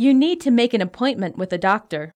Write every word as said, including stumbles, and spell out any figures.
You need to make an appointment with a doctor.